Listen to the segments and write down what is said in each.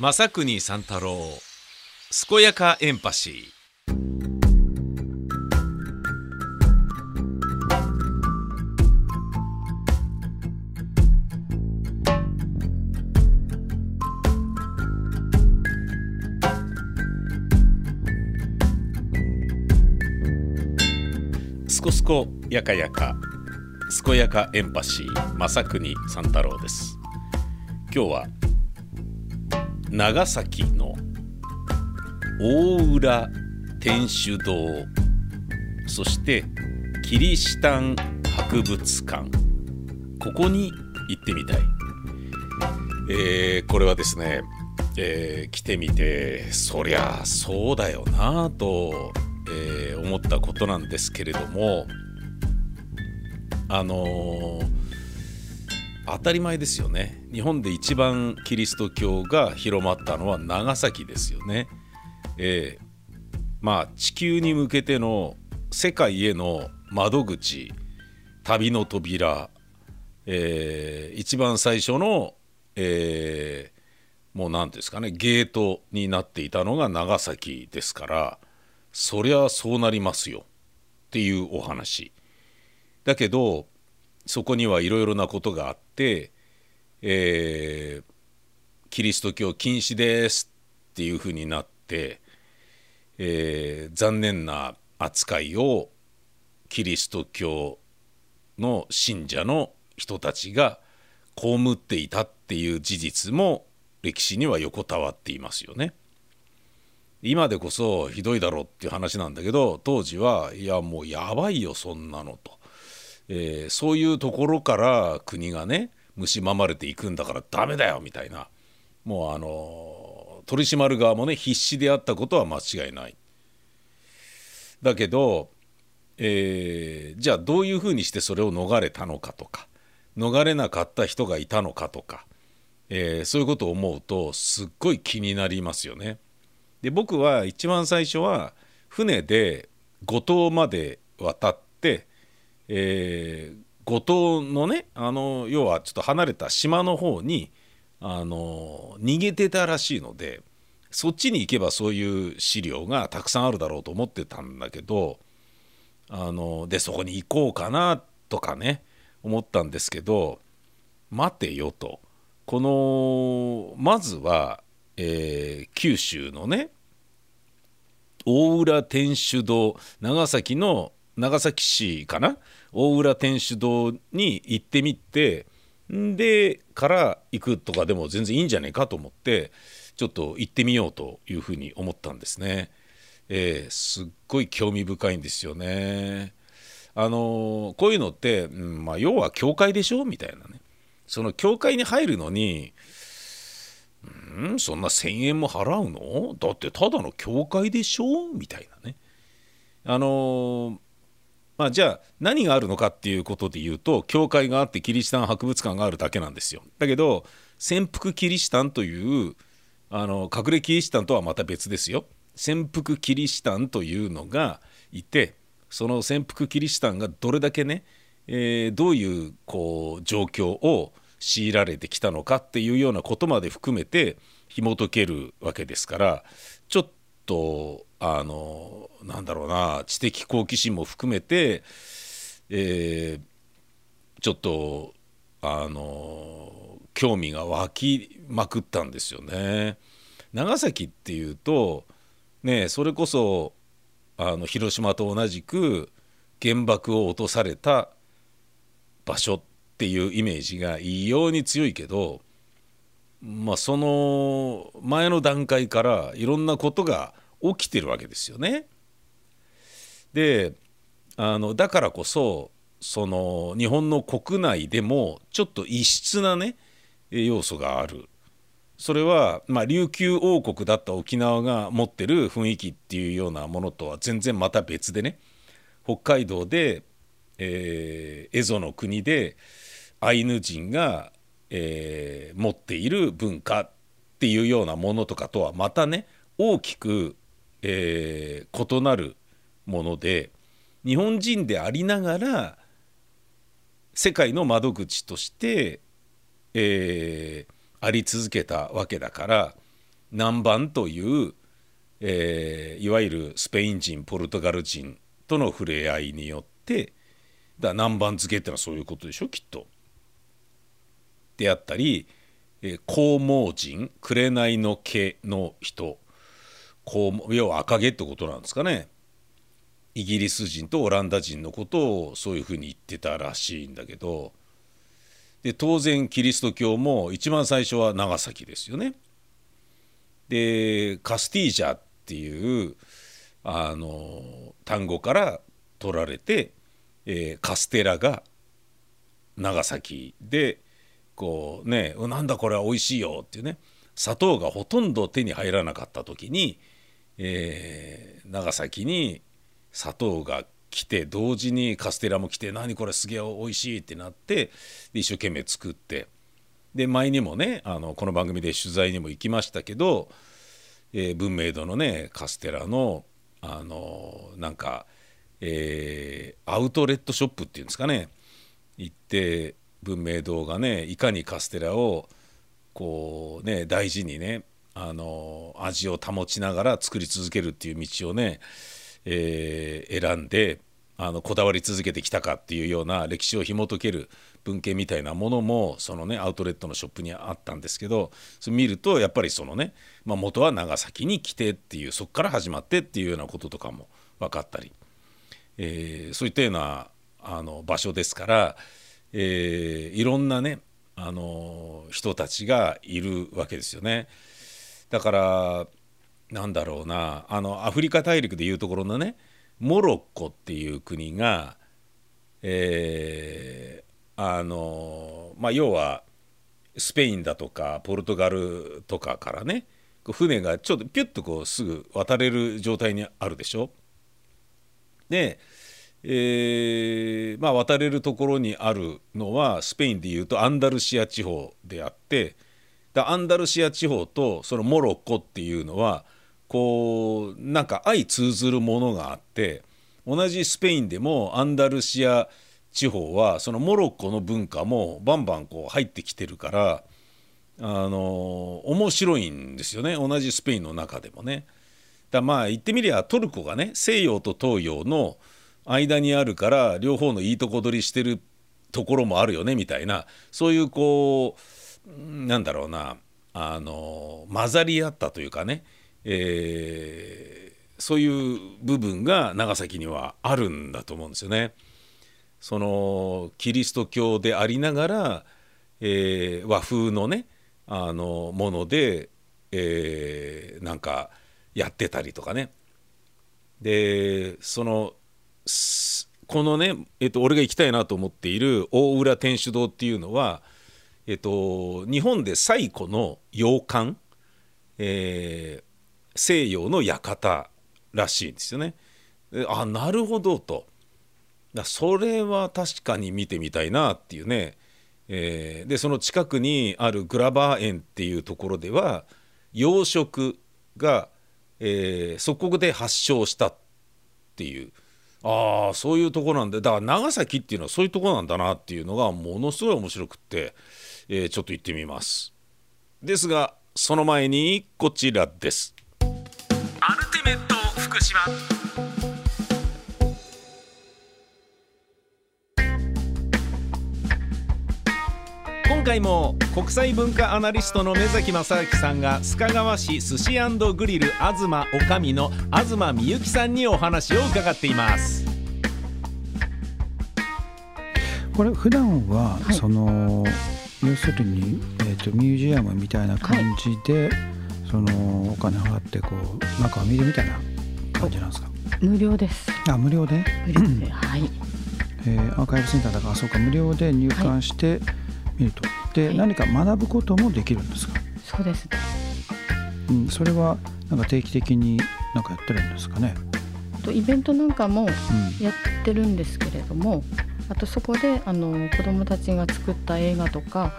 正国三太郎健やかエンパシー。すこすこやかやか健やかエンパシー正国三太郎です。今日は長崎の大浦天主堂、そしてキリシタン博物館、ここに行ってみたい。これはですね、来てみてそりゃそうだよなと、思ったことなんですけれども、当たり前ですよね。日本で一番キリスト教が広まったのは長崎ですよね。まあ地球に向けての世界への窓口、旅の扉、一番最初の、もう何ですかね、ゲートになっていたのが長崎ですから、そりゃそうなりますよっていうお話だけど、そこにはいろいろなことがあって、キリスト教禁止ですっていうふうになって、残念な扱いをキリスト教の信者の人たちが被っていたっていう事実も歴史には横たわっていますよね。今でこそひどいだろうっていう話なんだけど、当時はいやもうやばいよそんなのと。そういうところから国がね蝕まれていくんだからダメだよみたいな、もう取り締まる側もね必死であったことは間違いない。だけど、じゃあどういうふうにしてそれを逃れたのかとか、逃れなかった人がいたのかとか、そういうことを思うとすっごい気になりますよね。で、僕は一番最初は船で五島まで渡って五島のね要はちょっと離れた島の方に逃げてたらしいので、そっちに行けばそういう資料がたくさんあるだろうと思ってたんだけど、でそこに行こうかなとかね思ったんですけど、待てよと、このまずは、九州のね大浦天主堂、長崎市かな、大浦天主堂に行ってみて、でから行くとかでも全然いいんじゃねえかと思って、ちょっと行ってみようというふうに思ったんですね。すっごい興味深いんですよね。こういうのって、まあ、要は教会でしょみたいなね。その教会に入るのにそんな1000円も払うの？だってただの教会でしょみたいなね。じゃあ何があるのかっていうことで言うと、教会があってキリシタン博物館があるだけなんですよ。だけど潜伏キリシタンという隠れキリシタンとはまた別ですよ。潜伏キリシタンというのがいて、その潜伏キリシタンがどれだけね、どういうこう状況を強いられてきたのかっていうようなことまで含めて紐解けるわけですから、ちょっとなんだろうな、知的好奇心も含めて、ちょっと興味が湧きまくったんですよね。長崎っていうとね、それこそ広島と同じく原爆を落とされた場所っていうイメージが異様に強いけど、まあ、その前の段階からいろんなことが起きてるわけですよね。でだからこそ日本の国内でもちょっと異質なね要素がある。それは、まあ、琉球王国だった沖縄が持ってる雰囲気っていうようなものとは全然また別でね、北海道で、蝦夷の国でアイヌ人が、持っている文化っていうようなものとかとはまたね大きく、異なるもので、日本人でありながら世界の窓口として、あり続けたわけだから、南蛮という、いわゆるスペイン人ポルトガル人との触れ合いによって、だ南蛮漬けってのはそういうことでしょきっと。であったり、黄毛人、紅の毛の人、要は赤毛ってことなんですかね。イギリス人とオランダ人のことをそういうふうに言ってたらしいんだけど、で当然キリスト教も一番最初は長崎ですよね。でカスティージャっていう単語から取られて、カステラが長崎でこうね、なんだこれは美味しいよっていうね、砂糖がほとんど手に入らなかった時に、長崎に砂糖が来て同時にカステラも来て、何これすげえ美味しいってなって、で一生懸命作って、で前にもねこの番組で取材にも行きましたけど、文明堂のねカステラのなんか、アウトレットショップっていうんですかね、行って文明堂がねいかにカステラをこうね大事にね味を保ちながら作り続けるっていう道をね、選んでこだわり続けてきたかっていうような歴史を紐解ける文献みたいなものもそのねアウトレットのショップにあったんですけど、それ見るとやっぱりそのね、元は長崎に来てっていう、そこから始まってっていうようなこととかも分かったり、そういったような場所ですから、いろんなね人たちがいるわけですよね。だからなんだろうな、アフリカ大陸でいうところのねモロッコっていう国が、要はスペインだとかポルトガルとかからね船がちょっとピュッとこうすぐ渡れる状態にあるでしょ。で渡れるところにあるのはスペインでいうとアンダルシア地方であって、アンダルシア地方とそのモロッコっていうのはこうなんか相通ずるものがあって、同じスペインでもアンダルシア地方はそのモロッコの文化もバンバンこう入ってきてるから、面白いんですよね、同じスペインの中でもね。だ言ってみりゃトルコがね西洋と東洋の間にあるから、両方のいいとこ取りしてるところもあるよねみたいな、そういうこうなんだろうな混ざり合ったというかね、そういう部分が長崎にはあるんだと思うんですよね。そのキリスト教でありながら、和風のねもので、なんかやってたりとかね。でこのね、俺が行きたいなと思っている大浦天主堂っていうのは、日本で最古の洋館、西洋の館らしいんですよね。あ、なるほどと。それは確かに見てみたいなっていうね。でその近くにあるグラバー園っていうところでは洋食が、そこで発祥したっていう、ああそういうとこなんで、だから長崎っていうのはそういうとこなんだなっていうのがものすごい面白くって、ちょっと行ってみます。ですがその前にこちらです。アルティメット福島。今回も国際文化アナリストの目崎正明さんが須賀川市寿司&グリル東おかみの東美由紀さんにお話を伺っています。これ普段は、はい、要するに、ミュージアムみたいな感じで、はい、お金払ってこう中を見るみたいな感じなんですか？無料です。あ、無料で、はい。アーカイブセンターだから、そうか、無料で入館して見ると、はい、で、はい、何か学ぶこともできるんですか？そうですね、それはなんか定期的になんかやってるんですかね？イベントなんかもやってるんですけれども、あとそこで子どもたちが作った映画とか、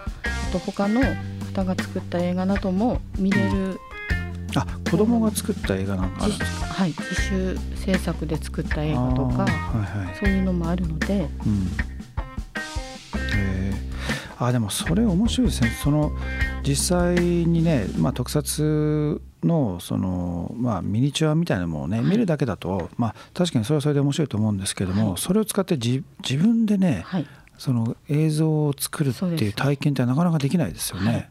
あと他の方が作った映画なども見れる。あ、子どもが作った映画なんかあるんですか？はい、自主制作で作った映画とか、はいはい、そういうのもあるので、でもそれ面白いですね。実際にね、特撮のその、ミニチュアみたいなものをね、見るだけだと、確かにそれはそれで面白いと思うんですけども、それを使って自分でね、その映像を作るっていう体験ってなかなかできないですよね。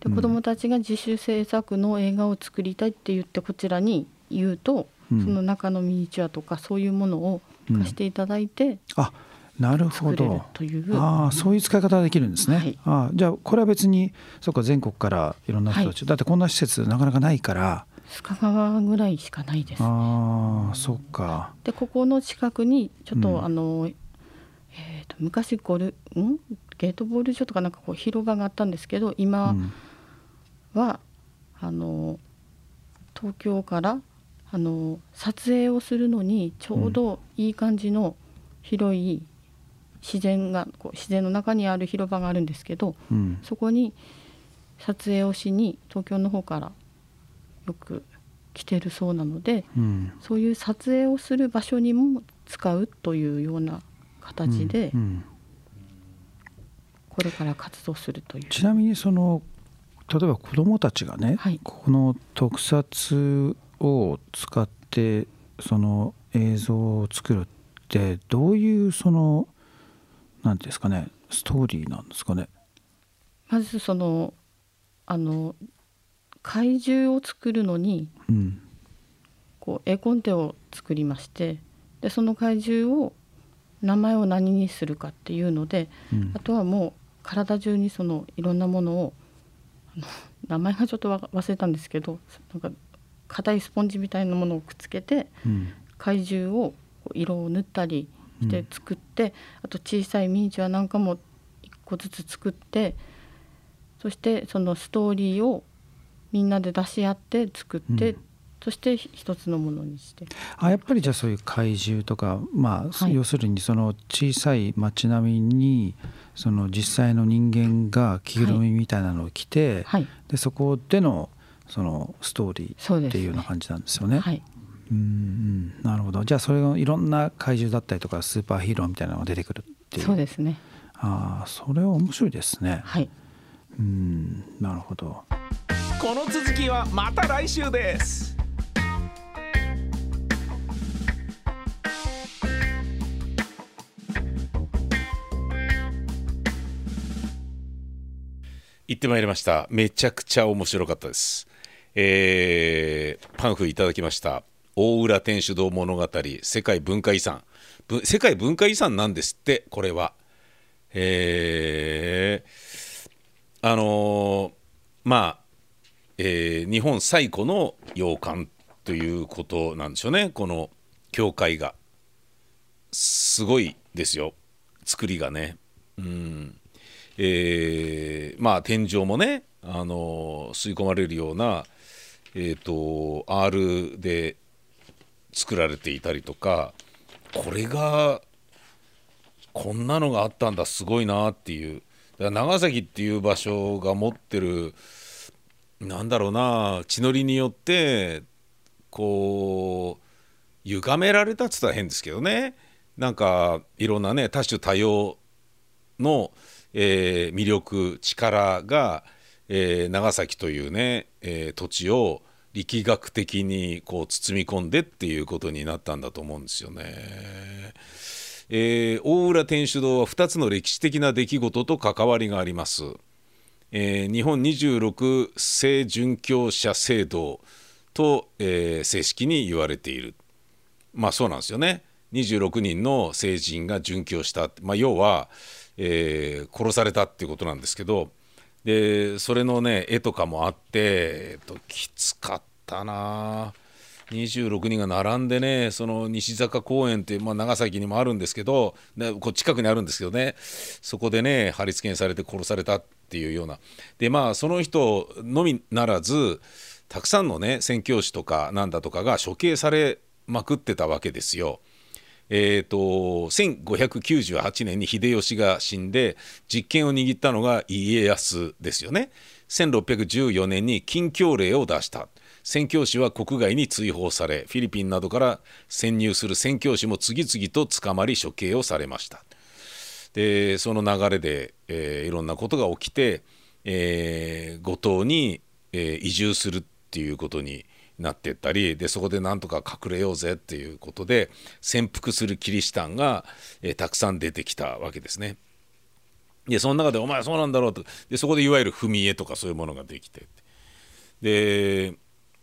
で子どもたちが自主制作の映画を作りたいって言ってこちらに言うと、その中のミニチュアとかそういうものを貸していただいて、なるほど、そういう使い方ができるんですね。じゃあこれは別に全国からいろんな人たち、だってこんな施設なかなかないから、須賀川ぐらいしかないですね。そっか。でここの近くにちょっと、昔ゲートボール場とかなんかこう広場があったんですけど、今は、東京から撮影をするのにちょうどいい感じの広い自然の中にある広場があるんですけど、そこに撮影をしに東京の方からよく来てるそうなので、そういう撮影をする場所にも使うというような形で、これから活動するという。ちなみにその例えば子どもたちがね、この特撮を使ってその映像を作るってどういうそのなんていうんですかね、ストーリーなんですかね。まずその怪獣を作るのに、こう絵コンテを作りまして、でその怪獣を名前を何にするかっていうので、あとはもう体中にそのいろんなものを名前がちょっと忘れたんですけど、なんか硬いスポンジみたいなものをくっつけて、怪獣を色を塗ったりして作って、あと小さいミニチュアなんかも一個ずつ作って、そしてそのストーリーをみんなで出し合って作って、そして一つのものにして。やっぱりじゃあそういう怪獣とか、要するにその小さい町並みにその実際の人間が着ぐるみみたいなのを着て、でそこでのそのストーリーっていうような感じなんですよね。なるほど。じゃあそれがいろんな怪獣だったりとかスーパーヒーローみたいなのが出てくるっていう。そうですね。それは面白いですね。なるほど。この続きはまた来週です。行ってまいりました。めちゃくちゃ面白かったです。パンフいただきました。大浦天主堂物語世界文化遺産、世界文化遺産なんですって。これは日本最古の洋館ということなんでしょうね。この教会がすごいですよ、作りがね。天井もね、吸い込まれるような、R で作られていたりとか、これがこんなのがあったんだ、すごいなっていう。だから長崎っていう場所が持ってるなんだろうな、地の利によってこう歪められたって言ったら変ですけどね、なんかいろんなね多種多様の魅力、力が、長崎というね、土地を力学的にこう包み込んでっていうことになったんだと思うんですよね。大浦天主堂は2つの歴史的な出来事と関わりがあります。日本26世殉教者制度と、正式に言われている。そうなんですよね。26人の聖人が殉教した、要は殺されたっていうことなんですけど、でそれのね絵とかもあって、きつかったな。26人が並んでね、その西坂公園っていう、長崎にもあるんですけど、こう近くにあるんですけどね、そこでね貼り付けにされて殺されたっていうような。でその人のみならずたくさんのね宣教師とかなんだとかが処刑されまくってたわけですよ。1598年に秀吉が死んで実権を握ったのが家康ですよね。1614年に禁教令を出した。宣教師は国外に追放され、フィリピンなどから潜入する宣教師も次々と捕まり処刑をされました。でその流れで、いろんなことが起きて、五島に、移住するっていうことになってったりで、そこでなんとか隠れようぜっていうことで潜伏するキリシタンが、たくさん出てきたわけですね。でその中で「お前そうなんだろう」と。でそこでいわゆる踏み絵とかそういうものができて、で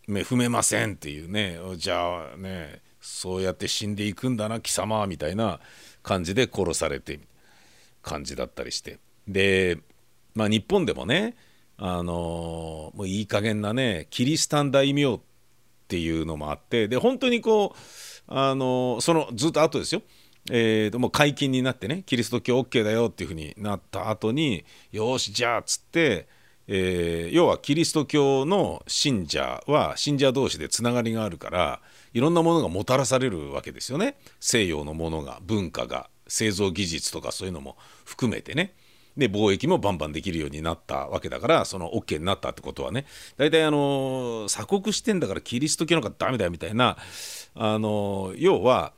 踏めませんっていうね、じゃあねそうやって死んでいくんだな貴様みたいな感じで殺されて感じだったりして、でまあ日本でもねもういい加減なねキリシタン大名っていうのもあって、で本当にこうそのずっと後ですよ、もう解禁になってねキリスト教 OK だよっていうふうになった後によしじゃあっつって、要はキリスト教の信者は信者同士でつながりがあるからいろんなものがもたらされるわけですよね。西洋のものが、文化が、製造技術とかそういうのも含めてね。で貿易もバンバンできるようになったわけだから、その OK になったってことはね、大体鎖国してんだからキリスト教なんかダメだよみたいな、要は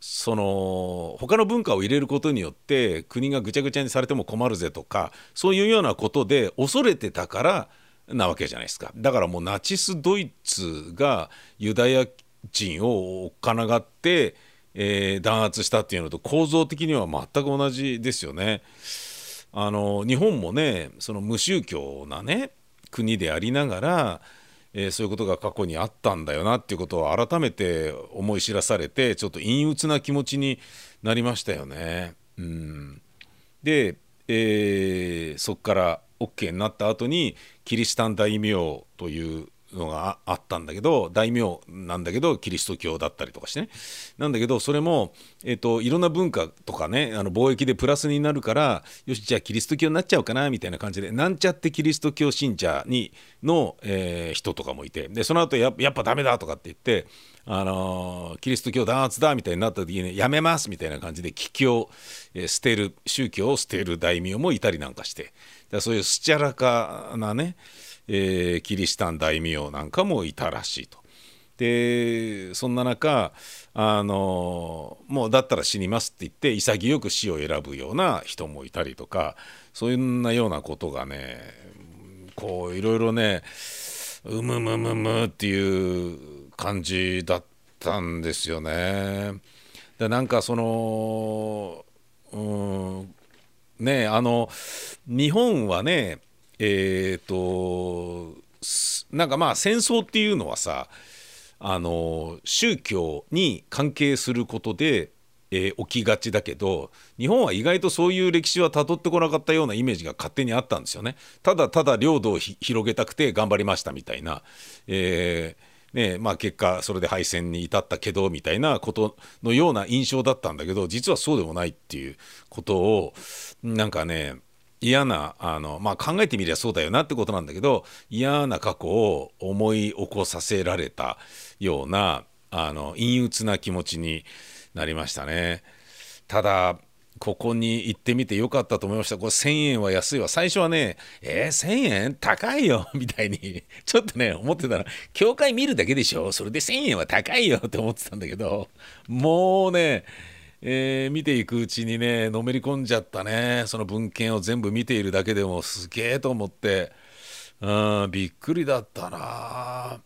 その他の文化を入れることによって国がぐちゃぐちゃにされても困るぜとか、そういうようなことで恐れてたからなわけじゃないですか。だからもうナチスドイツがユダヤ人をおっかながって、弾圧したっていうのと構造的には全く同じですよね。日本もねその無宗教なね国でありながら、そういうことが過去にあったんだよなっていうことを改めて思い知らされて、ちょっと陰鬱な気持ちになりましたよね。うんで、そこから OK になった後にキリシタン大名というのがあったんだけど、大名なんだけどキリスト教だったりとかしてね、なんだけどそれも、いろんな文化とかね貿易でプラスになるから、よしじゃあキリスト教になっちゃうかなみたいな感じでなんちゃってキリスト教信者にの、人とかもいて、でその後 やっぱダメだとかって言って、キリスト教弾圧だみたいになった時にやめますみたいな感じで危機を、捨てる、宗教を捨てる大名もいたりなんかして、だそういうすちゃらかなねキリシタン大名なんかもいたらしいと。でそんな中もうだったら死にますって言って潔く死を選ぶような人もいたりとか、そういうようなことがねこういろいろねうむむむむっていう感じだったんですよね。でなんかそのね日本はねなんかまあ戦争っていうのはさ宗教に関係することで、起きがちだけど、日本は意外とそういう歴史はたどってこなかったようなイメージが勝手にあったんですよね。ただただ領土を広げたくて頑張りましたみたいな、まあ、結果それで敗戦に至ったけどみたいなことのような印象だったんだけど、実はそうでもないっていうことをなんかね嫌なまあ、考えてみりゃそうだよなってことなんだけど、嫌な過去を思い起こさせられたような陰鬱な気持ちになりましたね。ただここに行ってみてよかったと思いました。これ1000円は安いわ。最初はね1000円高いよみたいにちょっとね思ってたら、教会見るだけでしょ、それで1000円は高いよって思ってたんだけど、もうね見ていくうちにねのめり込んじゃったね。その文献を全部見ているだけでもすげえと思って、びっくりだったな。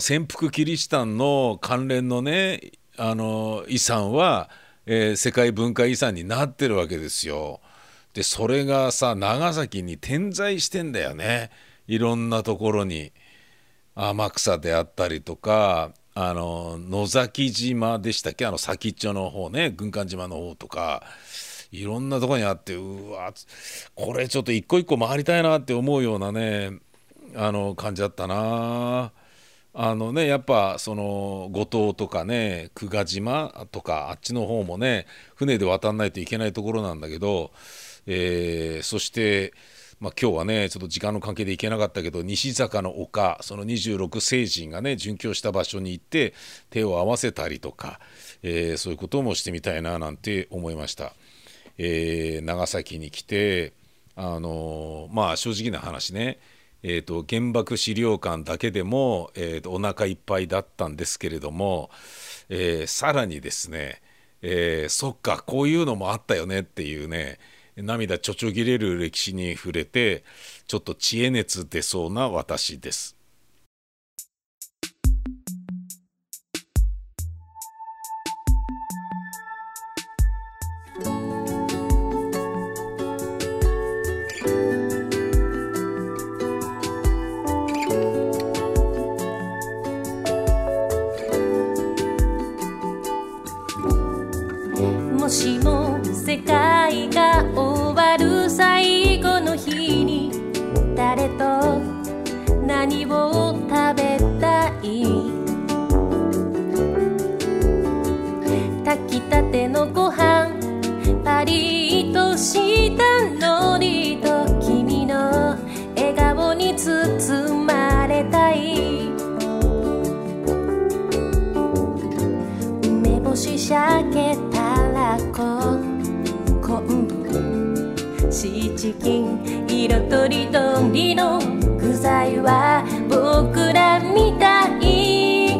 潜伏キリシタンの関連のね遺産は、世界文化遺産になってるわけですよ。でそれがさ長崎に点在してんだよね、いろんなところに。天草であったりとか野崎島でしたっけ、先っちょの方ね、軍艦島の方とかいろんなとこにあって、うわこれちょっと一個一個回りたいなって思うようなね感じだったな。ねやっぱその五島とかね久我島とかあっちの方もね船で渡んないといけないところなんだけど、そしてまあ、今日はねちょっと時間の関係で行けなかったけど、西坂の丘、その26聖人がね殉教した場所に行って手を合わせたりとか、そういうこともしてみたいななんて思いました。長崎に来てまあ正直な話ね、原爆資料館だけでも、お腹いっぱいだったんですけれども、さらにですね、そっかこういうのもあったよねっていうね涙ちょちょぎれる歴史に触れて、ちょっと知恵熱出そうな私です。もしも世界が終わる最後の日に誰と何を食べたい？炊きたてのご飯パリッとしたのりと君の笑顔に包まれたい。梅干し鮭昆布シーチキン色とりどりの具材は僕らみたい。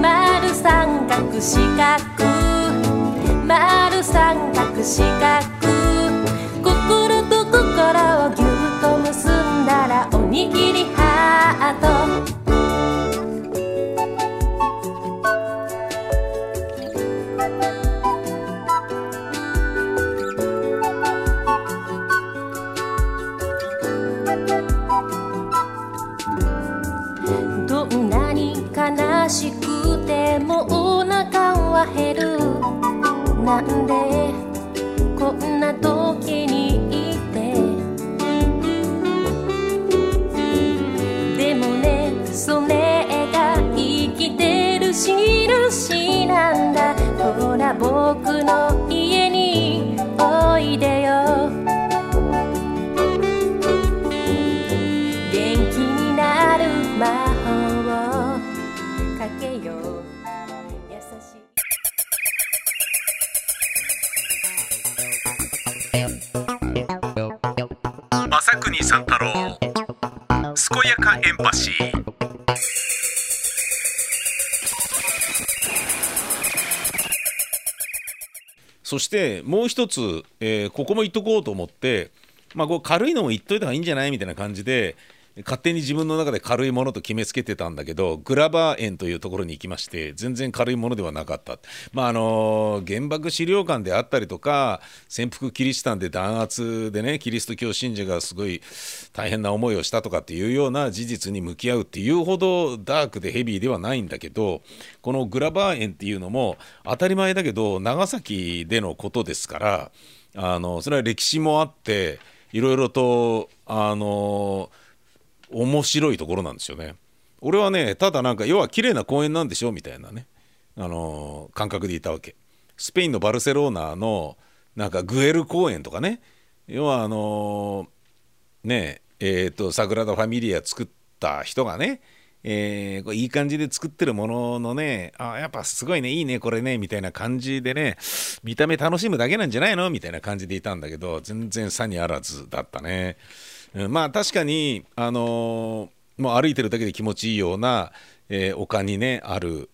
丸三角四角丸三角四角心と心をぎゅっと結んだらおにぎりハート。悲しくてもお腹は減る。なんでこんな時にいて。でもねそれが生きてる印なんだ。ほら僕の家においでよ。元気になるま浅国三太郎健やかエンパシー。そしてもう一つ、ここも言っとこうと思って、こう軽いのも言っといた方がいいんじゃないみたいな感じで勝手に自分の中で軽いものと決めつけてたんだけど、グラバー園というところに行きまして全然軽いものではなかった。原爆資料館であったりとか、潜伏キリシタンで弾圧でね、キリスト教信者がすごい大変な思いをしたとかっていうような事実に向き合うっていうほどダークでヘビーではないんだけど、このグラバー園っていうのも当たり前だけど長崎でのことですから、それは歴史もあっていろいろと面白いところなんですよね。俺はね、ただなんか要は綺麗な公園なんでしょみたいなね、感覚でいたわけ。スペインのバルセロナのなんかグエル公園とかね、要はサグラダ・ファミリア作った人がね、これいい感じで作ってるもののね、やっぱすごいね、いいねこれねみたいな感じでね、見た目楽しむだけなんじゃないのみたいな感じでいたんだけど、全然差にあらずだったね。確かに、もう歩いてるだけで気持ちいいような、丘にねある、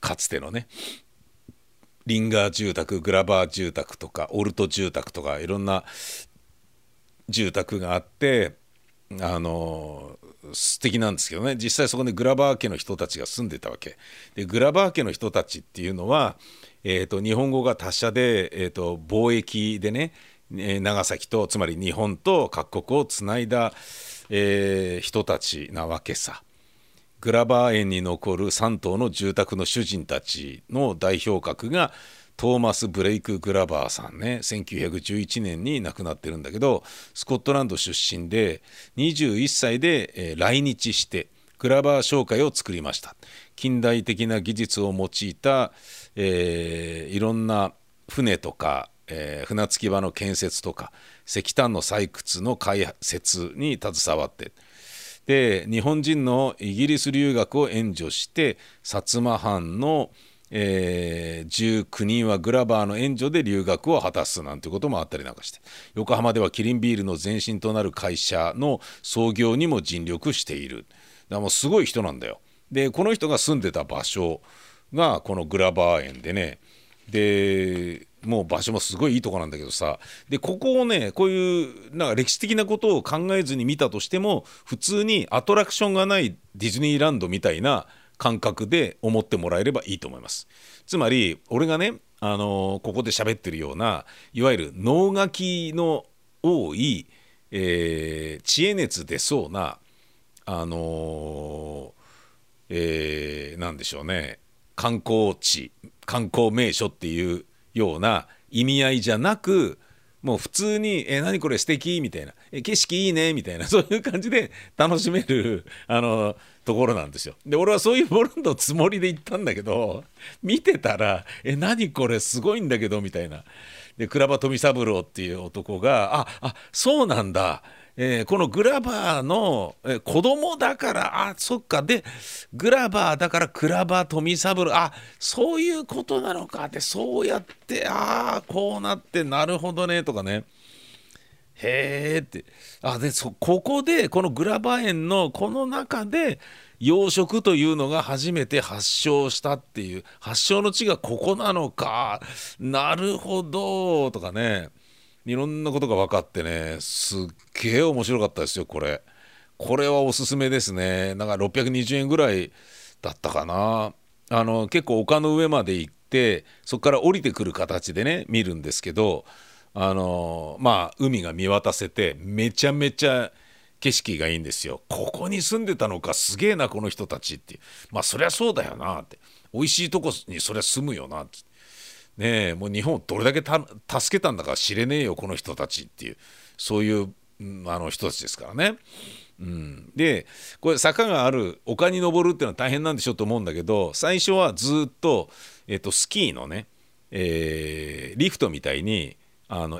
かつてのねリンガー住宅、グラバー住宅とかオルト住宅とかいろんな住宅があって、素敵なんですけどね。実際そこでグラバー家の人たちが住んでたわけで、グラバー家の人たちっていうのは、日本語が達者で、貿易でね長崎と、つまり日本と各国をつないだ、人たちなわけさ。グラバー園に残る3棟の住宅の主人たちの代表格がトーマス・ブレイク・グラバーさんね、1911年に亡くなってるんだけど、スコットランド出身で21歳で来日してグラバー商会を作りました。近代的な技術を用いた、いろんな船とか船着き場の建設とか石炭の採掘の開設に携わって、で日本人のイギリス留学を援助して、薩摩藩の、19人はグラバーの援助で留学を果たすなんてこともあったりなんかして、横浜ではキリンビールの前身となる会社の創業にも尽力している。だからもうすごい人なんだよ。でこの人が住んでた場所がこのグラバー園でね、でもう場所もすごいいいとこなんだけどさ、でここをね、こういうなんか歴史的なことを考えずに見たとしても、普通にアトラクションがないディズニーランドみたいな感覚で思ってもらえればいいと思います。つまり俺がね、ここで喋ってるようないわゆる能書きの多い、知恵熱出そうななんでしょうね、観光地観光名所っていうような意味合いじゃなく、もう普通に「何これ素敵みたいな「景色いいね」みたいな、そういう感じで楽しめるところなんですよ。で俺はそういうボランドのつもりで行ったんだけど、見てたら「何これすごいんだけど」みたいな。で倉場富三郎っていう男が「あそうなんだ」このグラバーの子供だから、あそっか、でグラバーだから倉場富三郎、あそういうことなのか、でそうやってあこうなってなるほどねとかね、へえって、あでここでこのグラバー園のこの中で養殖というのが初めて発祥したっていう、発祥の地がここなのか、なるほどとかね、いろんなことが分かってね、すっげえ面白かったですよ。これはおすすめですね。なんか620円ぐらいだったかな。結構丘の上まで行って、そこから降りてくる形でね見るんですけど、まあ海が見渡せてめちゃめちゃ景色がいいんですよ。ここに住んでたのか、すげえなこの人たちっていう、まあそりゃそうだよなって、美味しいとこにそりゃ住むよなって。ねえ、もう日本をどれだけ助けたんだか知れねえよこの人たちっていう、そういう人たちですからね、うん、でこれ坂がある丘に登るっていうのは大変なんでしょうと思うんだけど、最初はずっと、スキーのね、リフトみたいに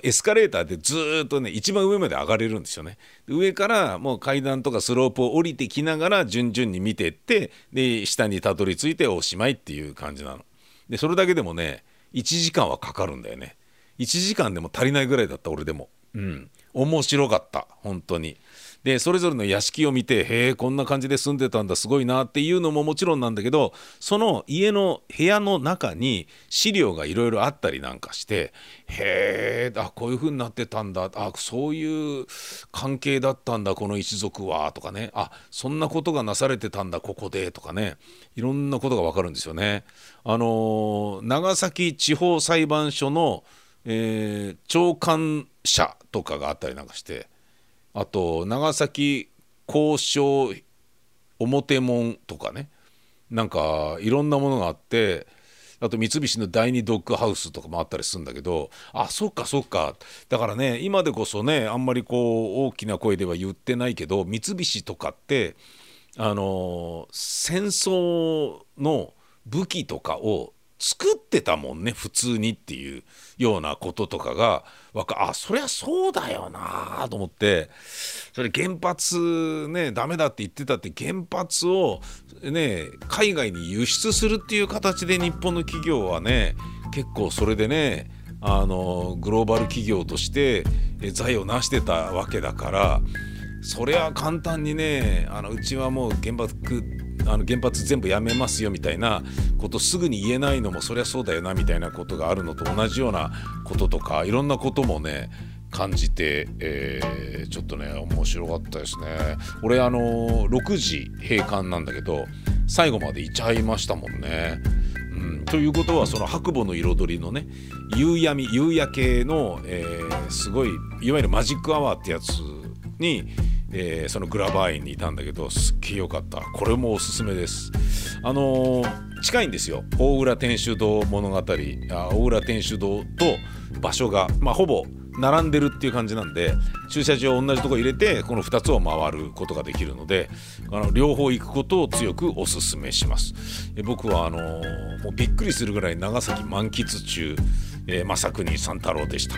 エスカレーターでずっとね一番上まで上がれるんですよね。上からもう階段とかスロープを降りてきながら順々に見てって、で下にたどり着いておしまいっていう感じなので、それだけでもね1時間はかかるんだよね。1時間でも足りないぐらいだった俺でも、うん、面白かった本当に。でそれぞれの屋敷を見て、へえこんな感じで住んでたんだすごいなっていうのももちろんなんだけど、その家の部屋の中に資料がいろいろあったりなんかして、へえこういう風になってたんだ、あそういう関係だったんだこの一族はとかね、あそんなことがなされてたんだここでとかね、いろんなことが分かるんですよね。長崎地方裁判所の、長官舎とかがあったりなんかして、あと長崎交渉表門とかね、なんかいろんなものがあって、あと三菱の第二ドッグハウスとかもあったりするんだけど、あそっかそっか、だからね今でこそねあんまりこう大きな声では言ってないけど、三菱とかって戦争の武器とかを作ってたもんね普通にっていうようなこととかがあそりゃそうだよなと思って、それ原発ねダメだって言ってたって、原発をね海外に輸出するっていう形で日本の企業はね結構それでねグローバル企業として財を成してたわけだから、それは簡単にねうちはもう原発全部やめますよみたいなことすぐに言えないのもそりゃそうだよなみたいなことがあるのと同じようなこととか、いろんなこともね感じて、ちょっとね面白かったですね。俺6時閉館なんだけど最後までいちゃいましたもんね、うん、ということはその白母の彩りのね夕焼けの、すごいいわゆるマジックアワーってやつにそのグラバー園にいたんだけど、すっげえよかった。これもおすすめです。近いんですよ大浦天主堂物語、大浦天主堂と場所が、ほぼ並んでるっていう感じなんで、駐車場を同じとこ入れてこの2つを回ることができるので、両方行くことを強くおすすめします。僕はもうびっくりするぐらい長崎満喫中、正國三太郎でした。